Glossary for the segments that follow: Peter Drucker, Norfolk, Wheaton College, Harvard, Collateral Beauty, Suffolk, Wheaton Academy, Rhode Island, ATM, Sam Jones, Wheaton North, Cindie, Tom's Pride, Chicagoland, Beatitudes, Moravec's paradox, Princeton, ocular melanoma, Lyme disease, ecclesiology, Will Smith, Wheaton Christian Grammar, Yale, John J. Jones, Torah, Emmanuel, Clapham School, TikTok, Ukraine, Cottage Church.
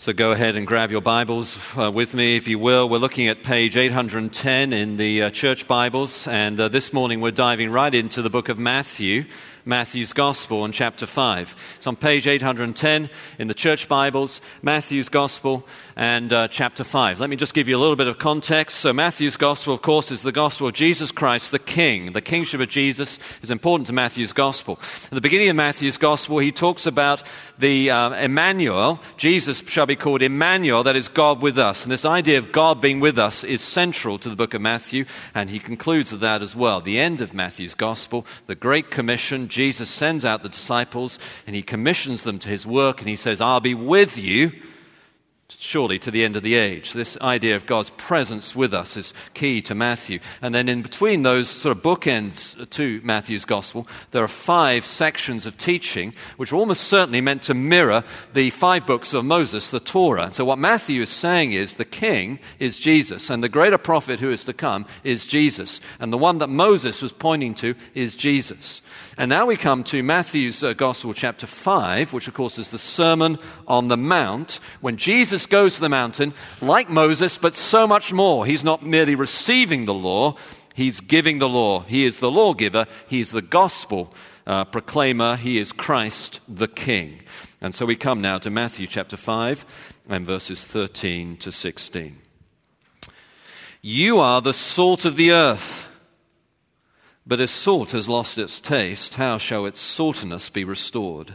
So go ahead and grab your Bibles with me, if you will. We're looking at page 810 in the church Bibles, and this morning we're diving right into the book of Matthew, Matthew's Gospel in chapter 5. It's on page 810 in the church Bibles, Matthew's Gospel and chapter 5. Let me just give you a little bit of context. So Matthew's Gospel, of course, is the Gospel of Jesus Christ, the King. The kingship of Jesus is important to Matthew's Gospel. At the beginning of Matthew's Gospel, he talks about the Emmanuel, Jesus shall be called Emmanuel, that is God with us. And this idea of God being with us is central to the book of Matthew, and he concludes with that as well. The end of Matthew's Gospel, the Great Commission, Jesus sends out the disciples and he commissions them to his work, and he says, I'll be with you surely to the end of the age. This idea of God's presence with us is key to Matthew. And then in between those sort of bookends to Matthew's Gospel, there are five sections of teaching which are almost certainly meant to mirror the five books of Moses, the Torah. So what Matthew is saying is the king is Jesus, and the greater prophet who is to come is Jesus. And the one that Moses was pointing to is Jesus. And now we come to Matthew's Gospel chapter 5, which of course is the Sermon on the Mount, when Jesus goes to the mountain like Moses, but so much more. He's not merely receiving the law, he's giving the law. He is the lawgiver, he is the gospel proclaimer, he is Christ the King. And so we come now to Matthew chapter 5 and verses 13 to 16. You are the salt of the earth, but if salt has lost its taste, how shall its saltiness be restored?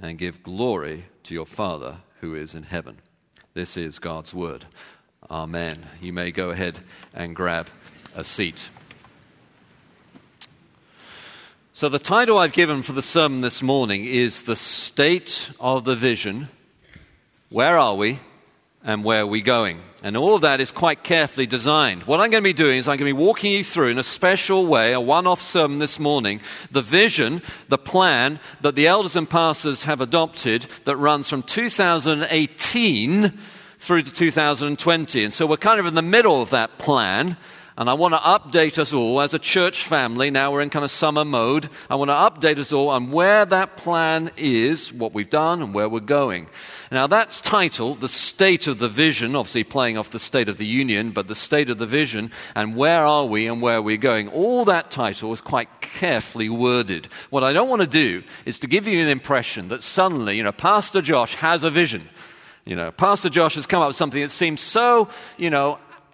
and give glory to your Father who is in heaven. This is God's word. Amen. You may go ahead and grab a seat. So the title I've given for the sermon this morning is The State of the Vision. Where are we and where are we going? And all of that is quite carefully designed. What I'm going to be doing is I'm going to be walking you through in a special way, a one-off sermon this morning, the vision, the plan that the elders and pastors have adopted that runs from 2018 through to 2020. And so we're kind of in the middle of that plan. And I want to update us all as a church family. Now we're in kind of summer mode. I want to update us all on where that plan is, what we've done, and where we're going. Now that's titled The State of the Vision, obviously playing off the State of the Union, but The State of the Vision, and where are we and where are we going? All that title was quite carefully worded. What I don't want to do is to give you an impression that suddenly, Pastor Josh has a vision. Pastor Josh has come up with something that seems so,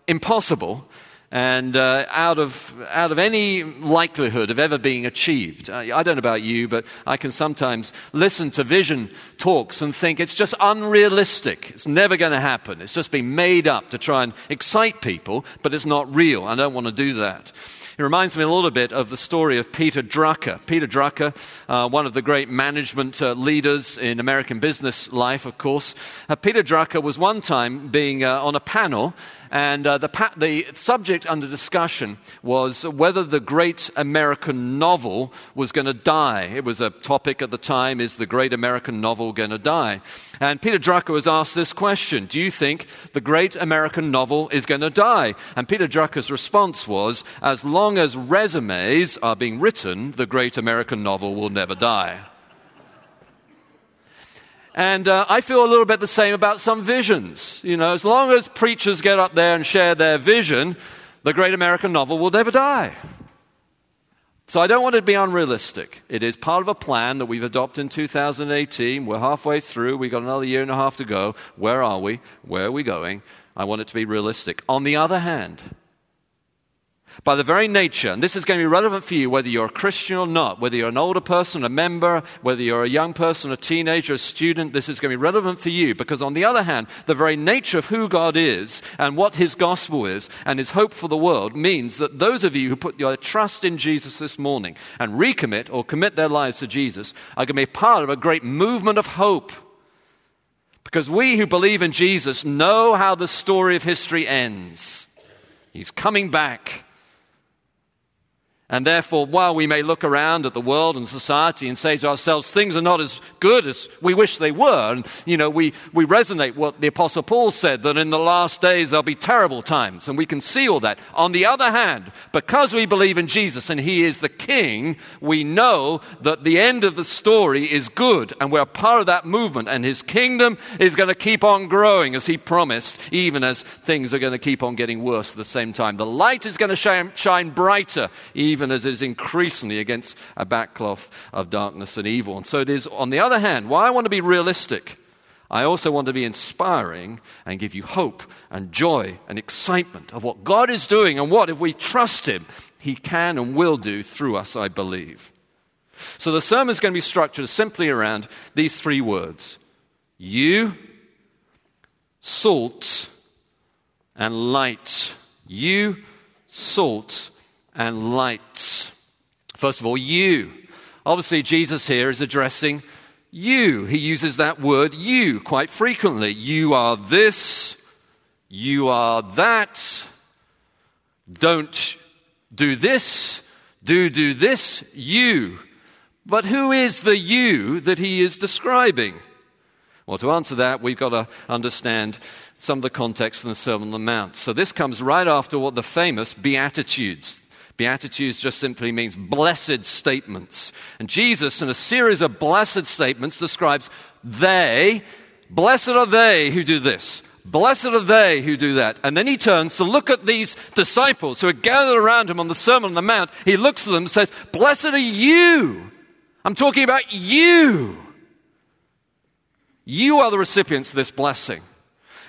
impossible, and out of any likelihood of ever being achieved. I don't know about you, but I can sometimes listen to vision talks and think it's just unrealistic. It's never going to happen. It's just been made up to try and excite people, but it's not real. I don't want to do that. It reminds me a little bit of the story of Peter Drucker. Peter Drucker, one of the great management leaders in American business life, of course. Peter Drucker was one time being on a panel, and the subject under discussion was whether the great American novel was going to die. It was a topic at the time, is the great American novel going to die? And Peter Drucker was asked this question, do you think the great American novel is going to die? And Peter Drucker's response was, as long as resumes are being written, the great American novel will never die. And I feel a little bit the same about some visions. As long as preachers get up there and share their vision, the great American novel will never die. So I don't want it to be unrealistic. It is part of a plan that we've adopted in 2018. We're halfway through. We've got another year and a half to go. Where are we? Where are we going? I want it to be realistic. On the other hand, by the very nature, and this is going to be relevant for you whether you're a Christian or not, whether you're an older person, a member, whether you're a young person, a teenager, a student, this is going to be relevant for you because on the other hand, the very nature of who God is and what his gospel is and his hope for the world means that those of you who put your trust in Jesus this morning and recommit or commit their lives to Jesus are going to be part of a great movement of hope. Because we who believe in Jesus know how the story of history ends. He's coming back. And therefore, while we may look around at the world and society and say to ourselves, things are not as good as we wish they were, and, we resonate what the Apostle Paul said, that in the last days there'll be terrible times, and we can see all that. On the other hand, because we believe in Jesus and he is the King, we know that the end of the story is good, and we're part of that movement, and his kingdom is going to keep on growing, as he promised, even as things are going to keep on getting worse at the same time. The light is going to shine brighter, even as it is increasingly against a backcloth of darkness and evil. And so it is, on the other hand, while I want to be realistic, I also want to be inspiring and give you hope and joy and excitement of what God is doing and what, if we trust him, he can and will do through us, I believe. So the sermon is going to be structured simply around these three words: you, salt, and light. You, salt, and light. First of all, you. Obviously, Jesus here is addressing you. He uses that word you quite frequently. You are this. You are that. Don't do this. Do this. You. But who is the you that he is describing? Well, to answer that, we've got to understand some of the context in the Sermon on the Mount. So this comes right after what the famous Beatitudes. Beatitudes just simply means blessed statements. And Jesus, in a series of blessed statements, describes they, blessed are they who do this, blessed are they who do that. And then he turns to look at these disciples who are gathered around him on the Sermon on the Mount. He looks at them and says, blessed are you. I'm talking about you. You are the recipients of this blessing.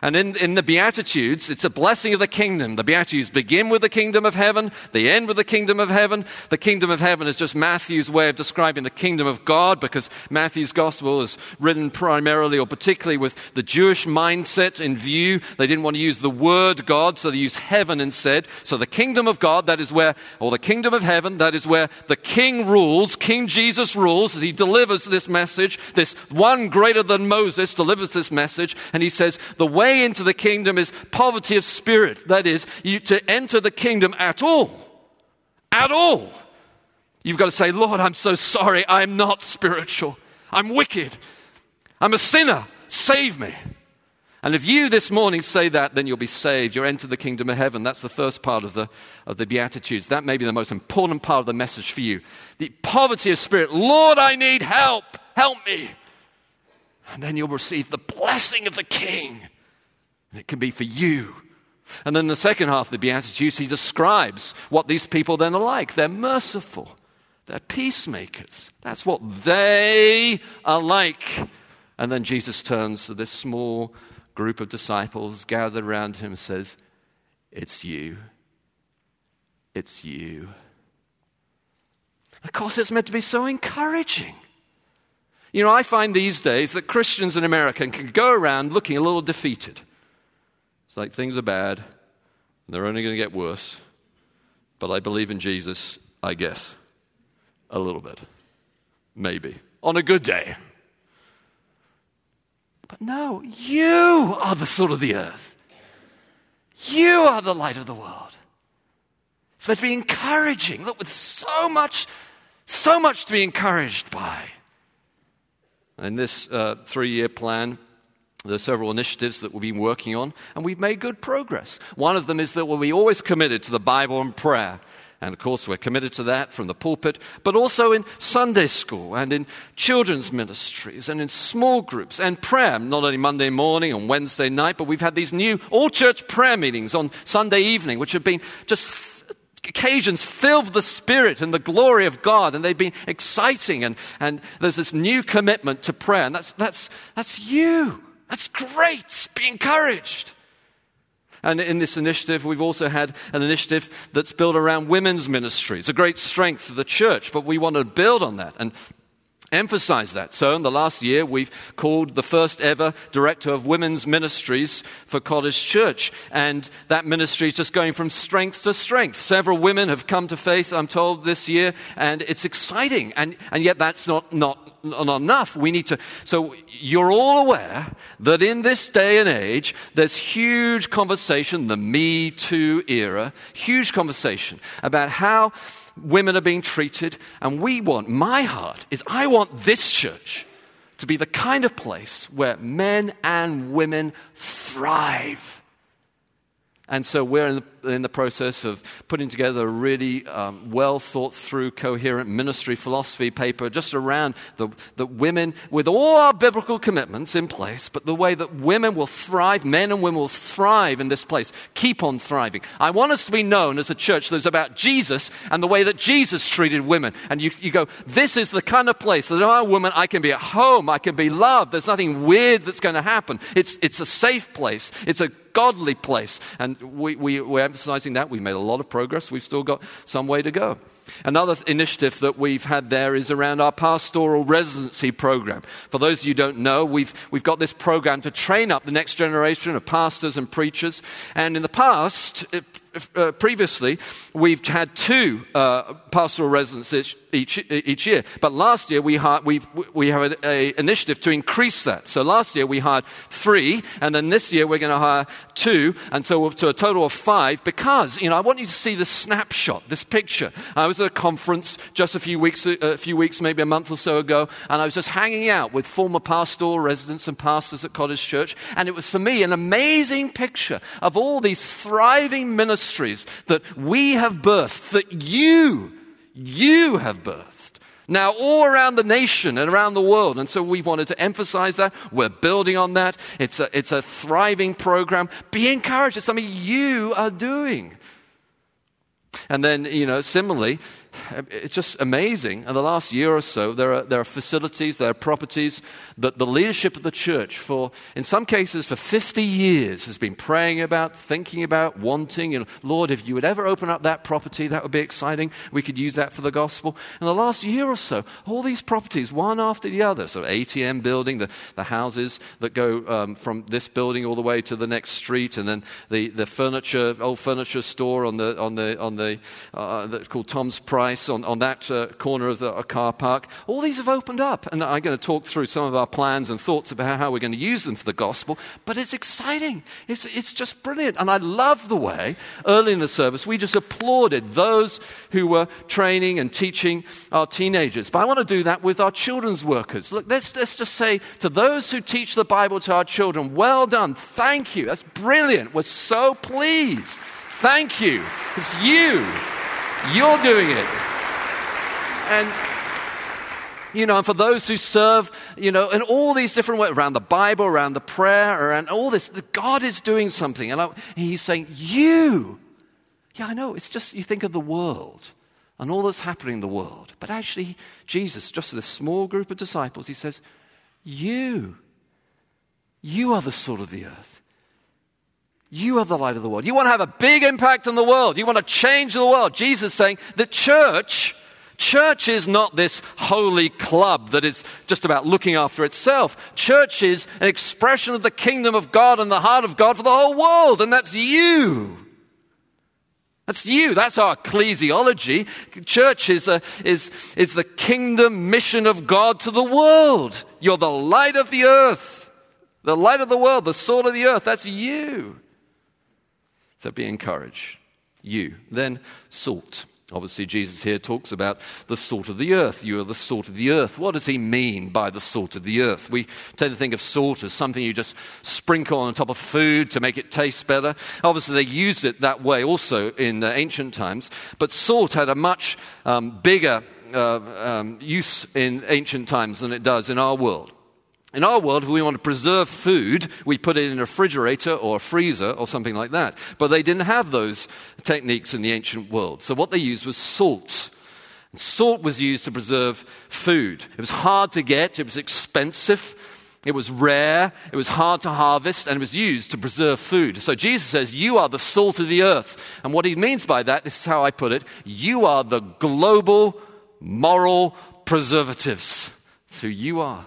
And in the Beatitudes, it's a blessing of the kingdom. The Beatitudes begin with the kingdom of heaven. They end with the kingdom of heaven. The kingdom of heaven is just Matthew's way of describing the kingdom of God, because Matthew's gospel is written primarily or particularly with the Jewish mindset in view. They didn't want to use the word God, so they used heaven instead. So the kingdom of God, that is where, or the kingdom of heaven, that is where the king rules, King Jesus rules, as he delivers this message. This one greater than Moses delivers this message, and he says, the way into the kingdom is poverty of spirit. That is, you to enter the kingdom at all, you've got to say, Lord, I'm so sorry, I'm not spiritual, I'm wicked, I'm a sinner, save me. And if you this morning say that, then you'll be saved. You'll enter the kingdom of heaven. That's the first part of the Beatitudes. That may be the most important part of the message for you, the poverty of spirit. Lord, I need help me. And then you'll receive the blessing of the King. It can be for you. And then the second half of the Beatitudes, he describes what these people then are like. They're merciful. They're peacemakers. That's what they are like. And then Jesus turns to this small group of disciples gathered around him and says, it's you. It's you. And of course, it's meant to be so encouraging. I find these days that Christians in America can go around looking a little defeated. It's like things are bad, and they're only going to get worse, but I believe in Jesus, I guess. A little bit. Maybe. On a good day. But no, you are the salt of the earth. You are the light of the world. It's meant to be encouraging. Look, with so much to be encouraged by. In this 3-year plan, there are several initiatives that we've been working on, and we've made good progress. One of them is that we'll be always committed to the Bible and prayer. And of course, we're committed to that from the pulpit, but also in Sunday school and in children's ministries and in small groups and prayer, not only Monday morning and Wednesday night, but we've had these new all-church prayer meetings on Sunday evening, which have been just occasions filled with the Spirit and the glory of God, and they've been exciting, and there's this new commitment to prayer, and that's you. That's great. Be encouraged. And in this initiative, we've also had an initiative that's built around women's ministry. It's a great strength of the church, but we want to build on that and emphasize that. So in the last year, we've called the first ever director of women's ministries for Cottage Church, and that ministry is just going from strength to strength. Several women have come to faith, I'm told, this year, and it's exciting, and yet that's not not enough. We need to. So you're all aware that in this day and age, there's huge conversation, the Me Too era, huge conversation about how women are being treated. And we want, my heart is I want this church to be the kind of place where men and women thrive. And so we're in the process of putting together a really well thought through, coherent ministry philosophy paper just around the women, with all our biblical commitments in place, but the way that women will thrive, men and women will thrive in this place, keep on thriving. I want us to be known as a church that's about Jesus and the way that Jesus treated women. And you go, this is the kind of place that if I'm a woman, I can be at home, I can be loved, there's nothing weird that's going to happen. It's a safe place, it's a godly place, and we're emphasizing that. We've made a lot of progress. We've still got some way to go. Another initiative that we've had there is around our pastoral residency program. For those of you who don't know, we've got this program to train up the next generation of pastors and preachers. And in the past, previously, we've had two pastoral residencies each year. But last year, we have an initiative to increase that. So last year, we hired three, and then this year, we're going to hire two, and so we're to a total of five, because, I want you to see this snapshot, this picture. I was at a conference just a few weeks, maybe a month or so ago, and I was just hanging out with former pastoral residents and pastors at Cottage Church, and it was, for me, an amazing picture of all these thriving ministries that we have birthed, that you have birthed now all around the nation and around the world. And so we've wanted to emphasize that. We're building on that. It's a thriving program. Be encouraged. It's something you are doing. And then, similarly, it's just amazing. In the last year or so, there are facilities, there are properties that the leadership of the church in some cases for 50 years has been praying about, thinking about, wanting. Lord, if you would ever open up that property, that would be exciting. We could use that for the gospel. In the last year or so, all these properties, one after the other, so ATM building, the houses that go from this building all the way to the next street, and then the furniture, old furniture store on the that's called Tom's Pride. On that corner of the car park. All these have opened up, and I'm going to talk through some of our plans and thoughts about how we're going to use them for the gospel, but it's exciting. It's just brilliant, and I love the way, early in the service, we just applauded those who were training and teaching our teenagers, but I want to do that with our children's workers. Look, let's just say to those who teach the Bible to our children, well done, thank you, that's brilliant, we're so pleased, thank you, it's you. You're doing it. And, and for those who serve, in all these different ways, around the Bible, around the prayer, around all this, God is doing something. And he's saying, you. Yeah, I know, it's just, you think of the world and all that's happening in the world. But actually, Jesus, just this small group of disciples, he says, you are the salt of the earth. You are the light of the world. You want to have a big impact on the world. You want to change the world. Jesus is saying the church is not this holy club that is just about looking after itself. Church is an expression of the kingdom of God and the heart of God for the whole world, and that's you. That's you. That's our ecclesiology. Church is the kingdom mission of God to the world. You're the light of the earth, the light of the world, the salt of the earth. That's you. So be encouraged. You. Then salt. Obviously, Jesus here talks about the salt of the earth. You are the salt of the earth. What does he mean by the salt of the earth? We tend to think of salt as something you just sprinkle on top of food to make it taste better. Obviously, they used it that way also in ancient times. But salt had a much bigger use in ancient times than it does in our world. In our world, if we want to preserve food, we put it in a refrigerator or a freezer or something like that. But they didn't have those techniques in the ancient world. So what they used was salt. And salt was used to preserve food. It was hard to get. It was expensive. It was rare. It was hard to harvest. And it was used to preserve food. So Jesus says, you are the salt of the earth. And what he means by that, this is how I put it, you are the global moral preservatives. That's who you are.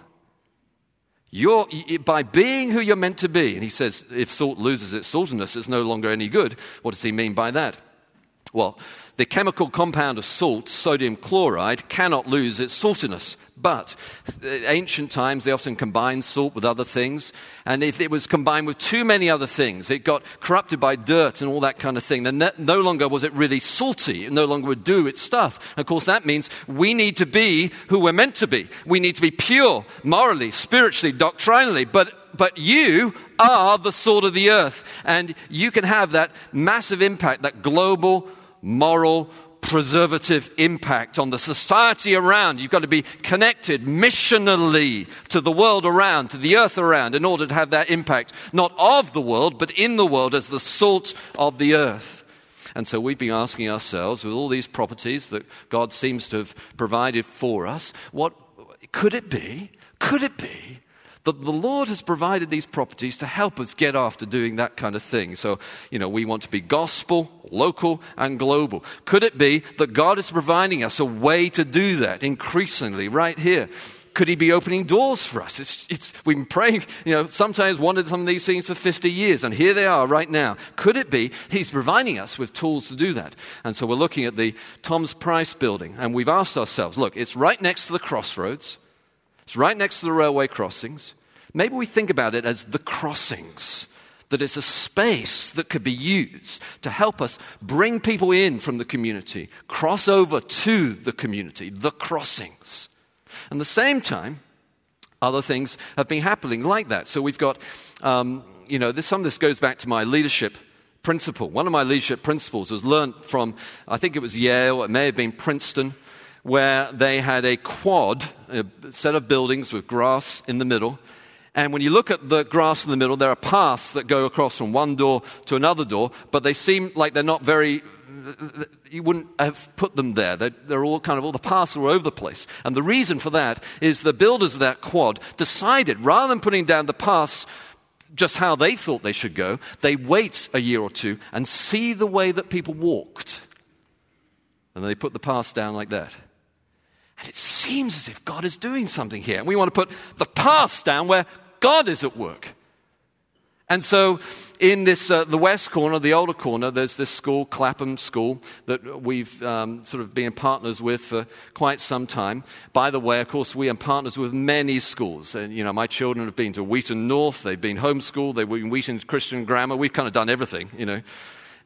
You're, by being who you're meant to be, and he says, if salt loses its saltiness, it's no longer any good. What does he mean by that? Well, The chemical compound of salt, sodium chloride, cannot lose its saltiness. But ancient times, they often combined salt with other things. And if it was combined with too many other things, it got corrupted by dirt and all that kind of thing. Then no longer was it really salty. It no longer would do its stuff. Of course, that means we need to be who we're meant to be. We need to be pure, morally, spiritually, doctrinally. But you are the salt of the earth. And you can have that massive impact, that global, moral, preservative impact on the society around. You've got to be connected missionally to the world around, to the earth around, in order to have that impact, not of the world, but in the world as the salt of the earth. And so we've been asking ourselves, with all these properties that God seems to have provided for us, what could it be that the Lord has provided these properties to help us get after doing that kind of thing? So, you know, we want to be gospel, local, and global. Could it be that God is providing us a way to do that increasingly right here? Could he be opening doors for us? We've been praying, you know, sometimes wanted some of these things for 50 years, and here they are right now. Could it be he's providing us with tools to do that? And so we're looking at the Tom's Pride building, and we've asked ourselves, look, it's right next to the crossroads. It's right next to the railway crossings. Maybe we think about it as the crossings, that it's a space that could be used to help us bring people in from the community, cross over to the community, the crossings. And at the same time, other things have been happening like that. So we've got, some of this goes back to my leadership principle. One of my leadership principles was learned from, I think it was Yale, it may have been Princeton, where they had a quad, a set of buildings with grass in the middle. And when you look at the grass in the middle, there are paths that go across from one door to another door, but they seem like they're not very, you wouldn't have put them there. They're all kind of, all the paths are all over the place. And the reason for that is the builders of that quad decided, rather than putting down the paths just how they thought they should go, they wait a year or two and see the way that people walked. And they put the paths down like that. And it seems as if God is doing something here. And we want to put the paths down where God is at work. And so in this, the west corner, the older corner, there's this school, Clapham School, that we've sort of been partners with for quite some time. By the way, of course, we are partners with many schools. And, you know, my children have been to Wheaton North. They've been homeschooled. They've been Wheaton Christian Grammar. We've kind of done everything, you know.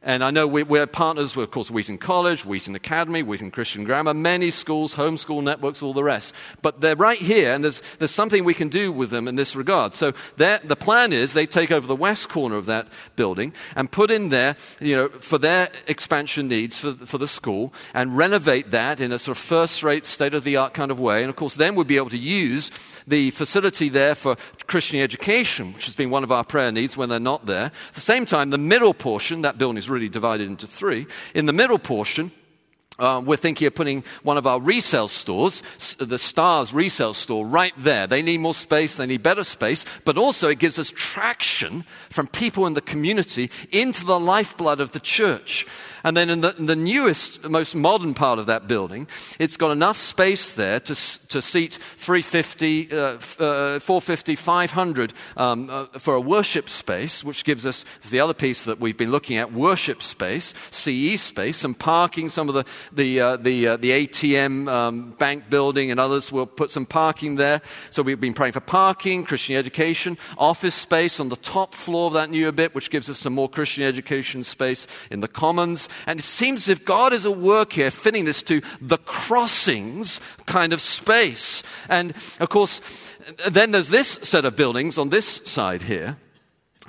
And I know we're partners with, of course, Wheaton College, Wheaton Academy, Wheaton Christian Grammar, many schools, homeschool networks, all the rest. But they're right here, and there's something we can do with them in this regard. So the plan is they take over the west corner of that building and put in there, you know, for their expansion needs for the school, and renovate that in a sort of first-rate, state-of-the-art kind of way. And, of course, then we'll be able to use the facility there for Christian education, which has been one of our prayer needs when they're not there. At the same time, the middle portion, that building is really divided into three. In the middle portion, we're thinking of putting one of our resale stores, the Stars resale store, right there. They need more space, they need better space, but also it gives us traction from people in the community into the lifeblood of the church. And then in the newest, most modern part of that building, it's got enough space there to seat 350, 450, 500 for a worship space, which gives us, it's the other piece that we've been looking at, worship space, CE space, some parking, some of the ATM bank building and others will put some parking there. So we've been praying for parking, Christian education, office space on the top floor of that newer bit, which gives us some more Christian education space in the commons. And it seems as if God is at work here, fitting this to the crossings kind of space. And of course, then there's this set of buildings on this side here.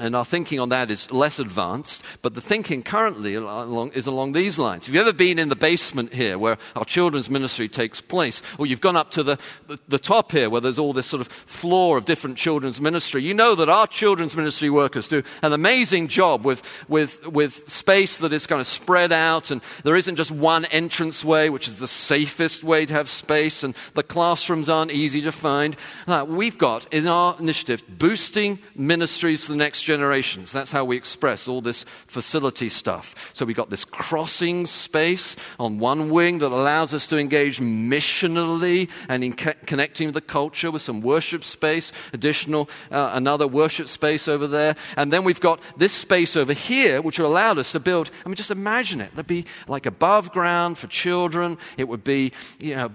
And our thinking on that is less advanced, but the thinking currently is along these lines. If you've ever been in the basement here where our children's ministry takes place, or you've gone up to the top here where there's all this sort of floor of different children's ministry, you know that our children's ministry workers do an amazing job with space that is kind of spread out, and there isn't just one entranceway, which is the safest way to have space, and the classrooms aren't easy to find. Now, we've got, in our initiative, boosting ministries to the next generations. That's how we express all this facility stuff. So we've got this crossing space on one wing that allows us to engage missionally and in connecting with the culture, with some worship space, additional another worship space over there. And then we've got this space over here, which allowed us to build, I mean, just imagine it. There'd be like above ground for children. It would be, you know,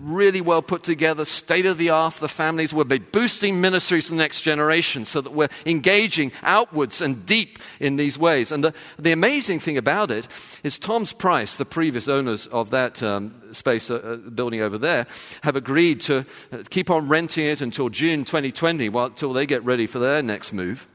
really well put together, state-of-the-art for the families. We'll be boosting ministries to the next generation so that we're engaging outwards and deep in these ways. And the amazing thing about it is Tom's Price, the previous owners of that space building over there, have agreed to keep on renting it until June 2020, well, until they get ready for their next move.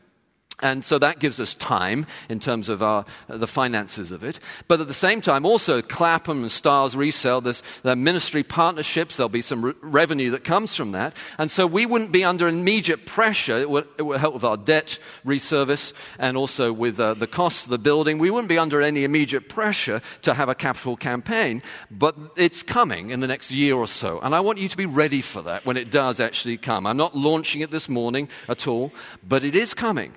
And so that gives us time in terms of our, the finances of it. But at the same time, also Clapham and Stars Resale, there's the ministry partnerships, there'll be some revenue that comes from that. And so we wouldn't be under immediate pressure. It would help with our debt reservice and also with the cost of the building. We wouldn't be under any immediate pressure to have a capital campaign, but it's coming in the next year or so. And I want you to be ready for that when it does actually come. I'm not launching it this morning at all, but it is coming.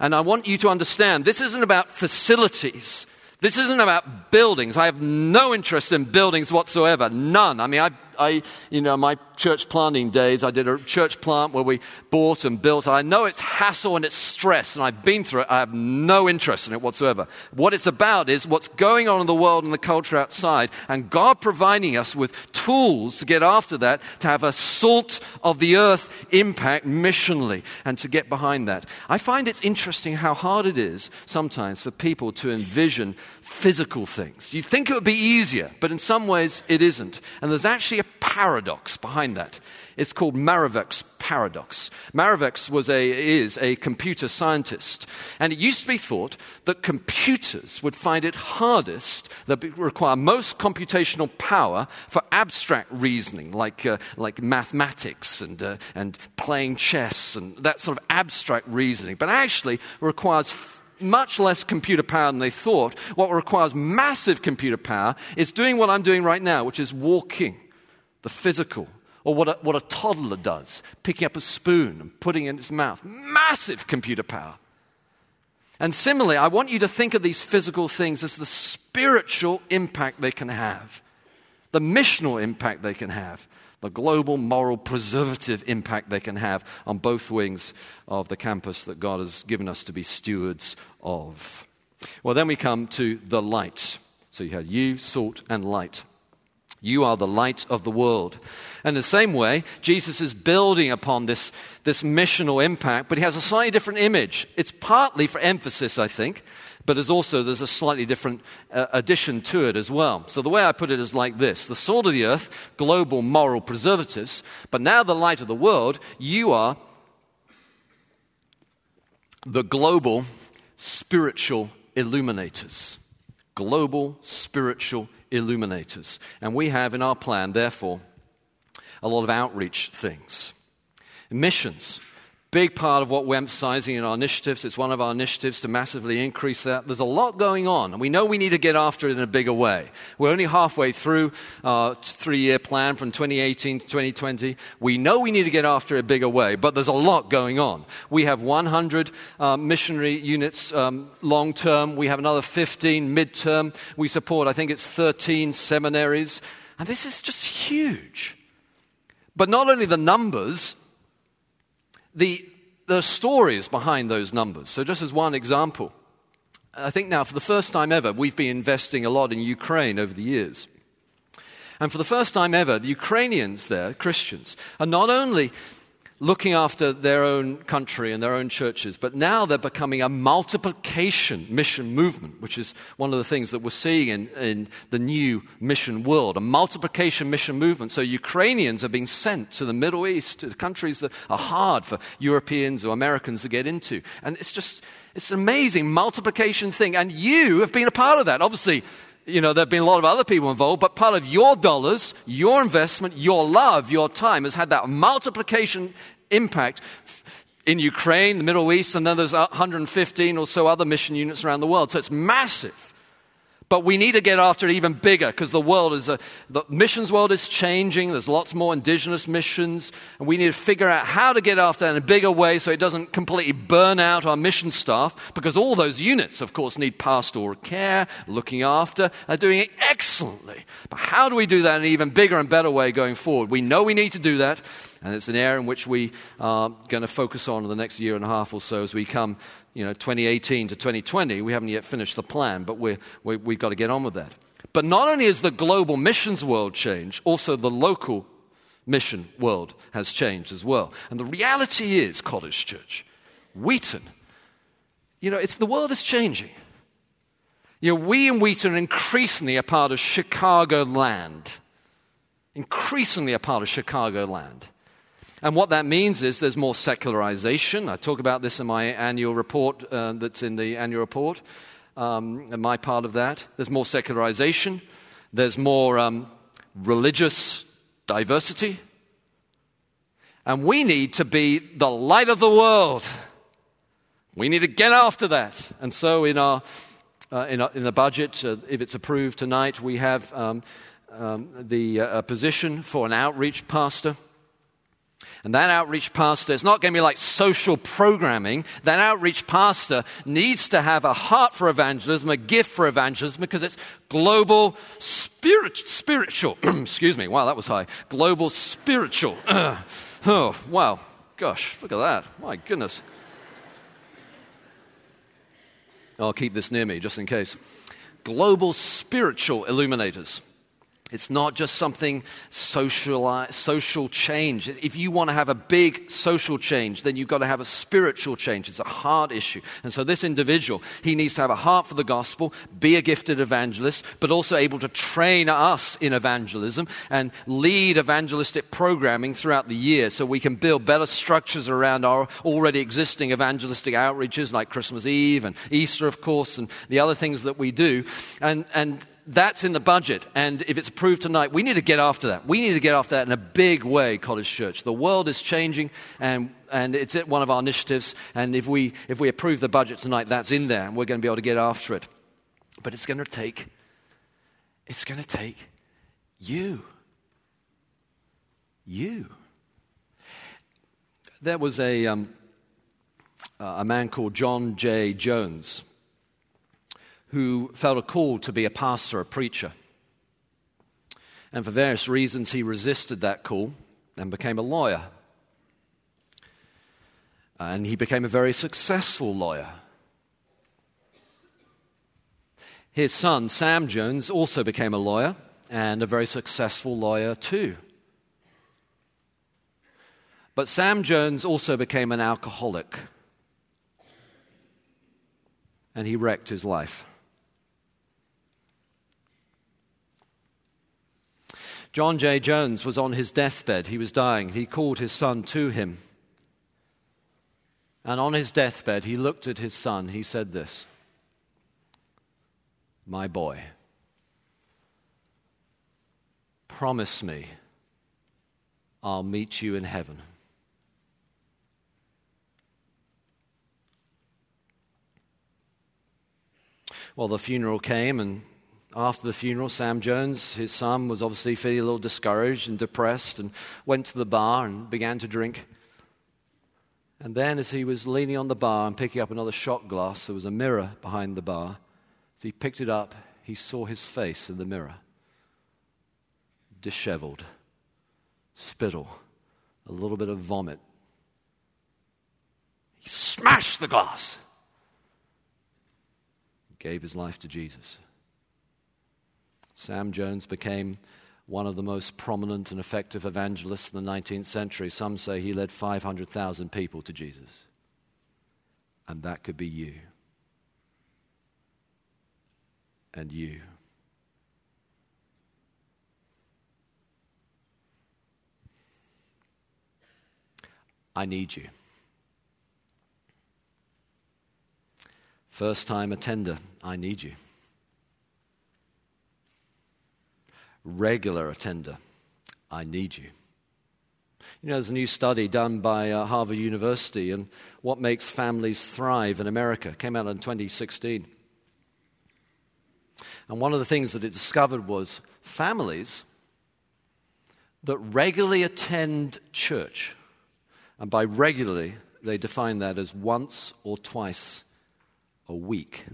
And I want you to understand, this isn't about facilities. This isn't about buildings. I have no interest in buildings whatsoever. None. I mean, I you know, my church planting days, I did a church plant where we bought and built. I know it's hassle and it's stress, and I've been through it. I have no interest in it whatsoever. What it's about is what's going on in the world and the culture outside, and God providing us with tools to get after that, to have a salt of the earth impact missionally, and to get behind that. I find it's interesting how hard it is sometimes for people to envision physical things. You'd think it would be easier, but in some ways it isn't. And there's actually a paradox behind that. It's called Moravec's paradox. Moravec is a computer scientist, and it used to be thought that computers would find it hardest, that require most computational power for abstract reasoning, like mathematics and playing chess and that sort of abstract reasoning. But actually, requires much less computer power than they thought. What requires massive computer power is doing what I'm doing right now, which is walking, the physical, or what a toddler does, picking up a spoon and putting it in its mouth. Massive computer power. And similarly, I want you to think of these physical things as the spiritual impact they can have, the missional impact they can have, the global moral preservative impact they can have on both wings of the campus that God has given us to be stewards of. Well, then we come to the light. So you had you, salt, and light. You are the light of the world. And the same way, Jesus is building upon this missional impact, but he has a slightly different image. It's partly for emphasis, I think, but there's a slightly different addition to it as well. So the way I put it is like this. The salt of the earth, global moral preservatives, but now the light of the world, you are the global spiritual illuminators. Global spiritual illuminators. And we have in our plan, therefore, a lot of outreach things. Missions, big part of what we're emphasizing in our initiatives. It's one of our initiatives to massively increase that. There's a lot going on, and we know we need to get after it in a bigger way. We're only halfway through our three-year plan from 2018 to 2020. We know we need to get after it a bigger way, but there's a lot going on. We have 100 missionary units long-term. We have another 15 mid-term. We support, I think it's 13 seminaries. And this is just huge. But not only the numbers, the stories behind those numbers. So just as one example, I think now for the first time ever, we've been investing a lot in Ukraine over the years. And for the first time ever, the Ukrainians there, Christians, are not only looking after their own country and their own churches, but now they're becoming a multiplication mission movement, which is one of the things that we're seeing in the new mission world, a multiplication mission movement. So Ukrainians are being sent to the Middle East, to the countries that are hard for Europeans or Americans to get into. And it's an amazing multiplication thing. And you have been a part of that. Obviously, you know, there have been a lot of other people involved, but part of your dollars, your investment, your love, your time has had that multiplication impact in Ukraine, the Middle East, and then there's 115 or so other mission units around the world. So it's massive. But we need to get after it even bigger, because the missions world is changing. There's lots more indigenous missions, and we need to figure out how to get after it in a bigger way so it doesn't completely burn out our mission staff, because all those units, of course, need pastoral care, looking after. They're doing it excellently. But how do we do that in an even bigger and better way going forward? We know we need to do that, and it's an area in which we are going to focus on in the next year and a half or so as we come 2018 to 2020, we haven't yet finished the plan, but we've got to get on with that. But not only is the global missions world changed, also the local mission world has changed as well. And the reality is, Cottage Church, Wheaton, the world is changing. We in Wheaton are increasingly a part of Chicagoland. And what that means is there's more secularization. I talk about this in my annual report that's in the annual report, and my part of that. There's more secularization. There's more religious diversity. And we need to be the light of the world. We need to get after that. And so in the budget, if it's approved tonight, we have the position for an outreach pastor. And that outreach pastor, it's not going to be like social programming. That outreach pastor needs to have a heart for evangelism, a gift for evangelism, because it's global spiritual, excuse me, wow, that was high. Global spiritual, oh, wow, gosh, look at that, my goodness. I'll keep this near me just in case. Global spiritual illuminators. It's not just something social change. If you want to have a big social change, then you've got to have a spiritual change. It's a hard issue. And so this individual, he needs to have a heart for the gospel, be a gifted evangelist, but also able to train us in evangelism and lead evangelistic programming throughout the year so we can build better structures around our already existing evangelistic outreaches like Christmas Eve and Easter, of course, and the other things that we do. And that's in the budget, and if it's approved tonight, we need to get after that. We need to get after that in a big way, Cottage Church. The world is changing, and it's one of our initiatives, and if we approve the budget tonight, that's in there, and we're going to be able to get after it. But it's going to take you. There was a man called John J. Jones, who felt a call to be a pastor, a preacher. And for various reasons, he resisted that call and became a lawyer. And he became a very successful lawyer. His son, Sam Jones, also became a lawyer, and a very successful lawyer too. But Sam Jones also became an alcoholic, and he wrecked his life. John J. Jones was on his deathbed. He was dying. He called his son to him. And on his deathbed, he looked at his son. He said this, "My boy, promise me I'll meet you in heaven." Well, the funeral came, and after the funeral, Sam Jones, his son, was obviously feeling a little discouraged and depressed, and went to the bar and began to drink. And then as he was leaning on the bar and picking up another shot glass, there was a mirror behind the bar. As he picked it up, he saw his face in the mirror. Disheveled, spittle, a little bit of vomit. He smashed the glass. Gave his life to Jesus. Sam Jones became one of the most prominent and effective evangelists in the 19th century. Some say he led 500,000 people to Jesus. And that could be you. And you. I need you. First time attender, I need you. Regular attender, I need you. There's a new study done by Harvard University on what makes families thrive in America. It came out in 2016. And one of the things that it discovered was families that regularly attend church, and by regularly, they define that as once or twice a week.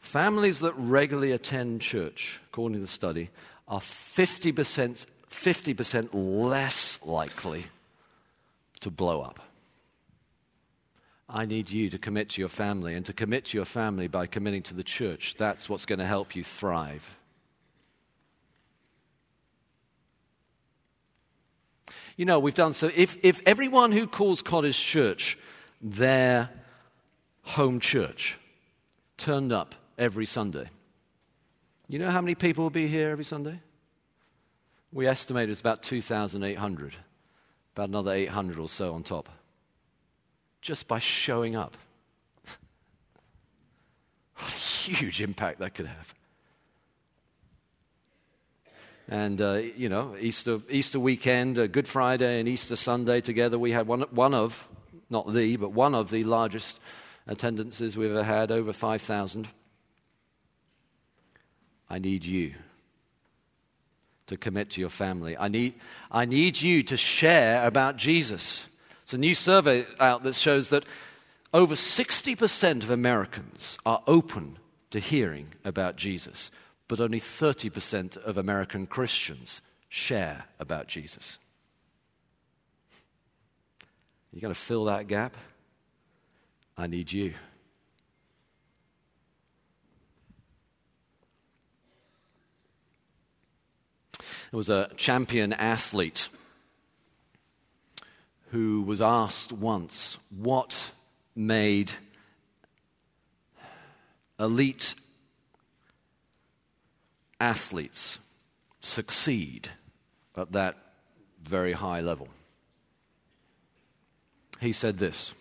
Families that regularly attend church, according to the study, are 50% less likely to blow up. I need you to commit to your family, and to commit to your family by committing to the church. That's what's going to help you thrive. You know, we've done so. If everyone who calls Cottage Church their home church turned up every Sunday, you know how many people will be here every Sunday? We estimate it's about 2,800, about another 800 or so on top, just by showing up. What a huge impact that could have. And, you know, Easter weekend, Good Friday and Easter Sunday together, we had one of the largest attendances we've ever had, over 5,000. I need you to commit to your family. I need you to share about Jesus. It's a new survey out that shows that over 60% of Americans are open to hearing about Jesus, but only 30% of American Christians share about Jesus. You're going to fill that gap? I need you. There was a champion athlete who was asked once what made elite athletes succeed at that very high level. He said this: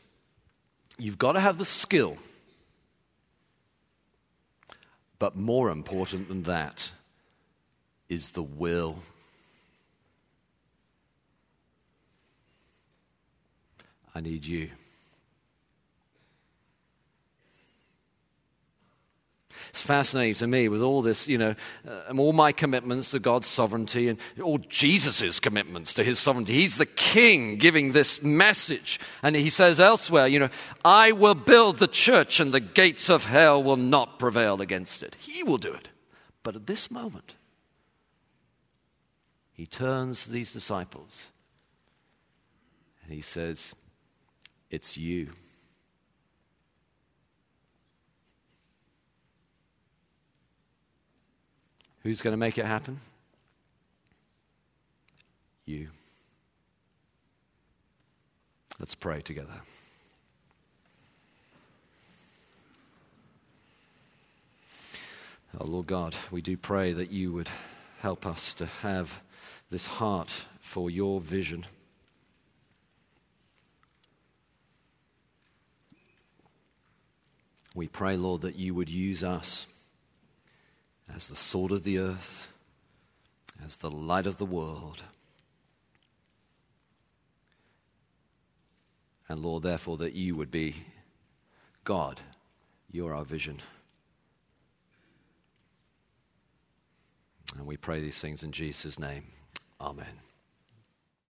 you've got to have the skill, but more important than that is the will. I need you. It's fascinating to me with all this, you know, all my commitments to God's sovereignty and all Jesus' commitments to his sovereignty. He's the king giving this message. And he says elsewhere, you know, I will build the church and the gates of hell will not prevail against it. He will do it. But at this moment, he turns to these disciples and he says, it's you. Who's going to make it happen? You. Let's pray together. Oh, Lord God, we do pray that you would help us to have this heart for your vision. We pray, Lord, that you would use us as the salt of the earth, as the light of the world. And Lord, therefore, that you would be God. You're our vision. And we pray these things in Jesus' name. Amen.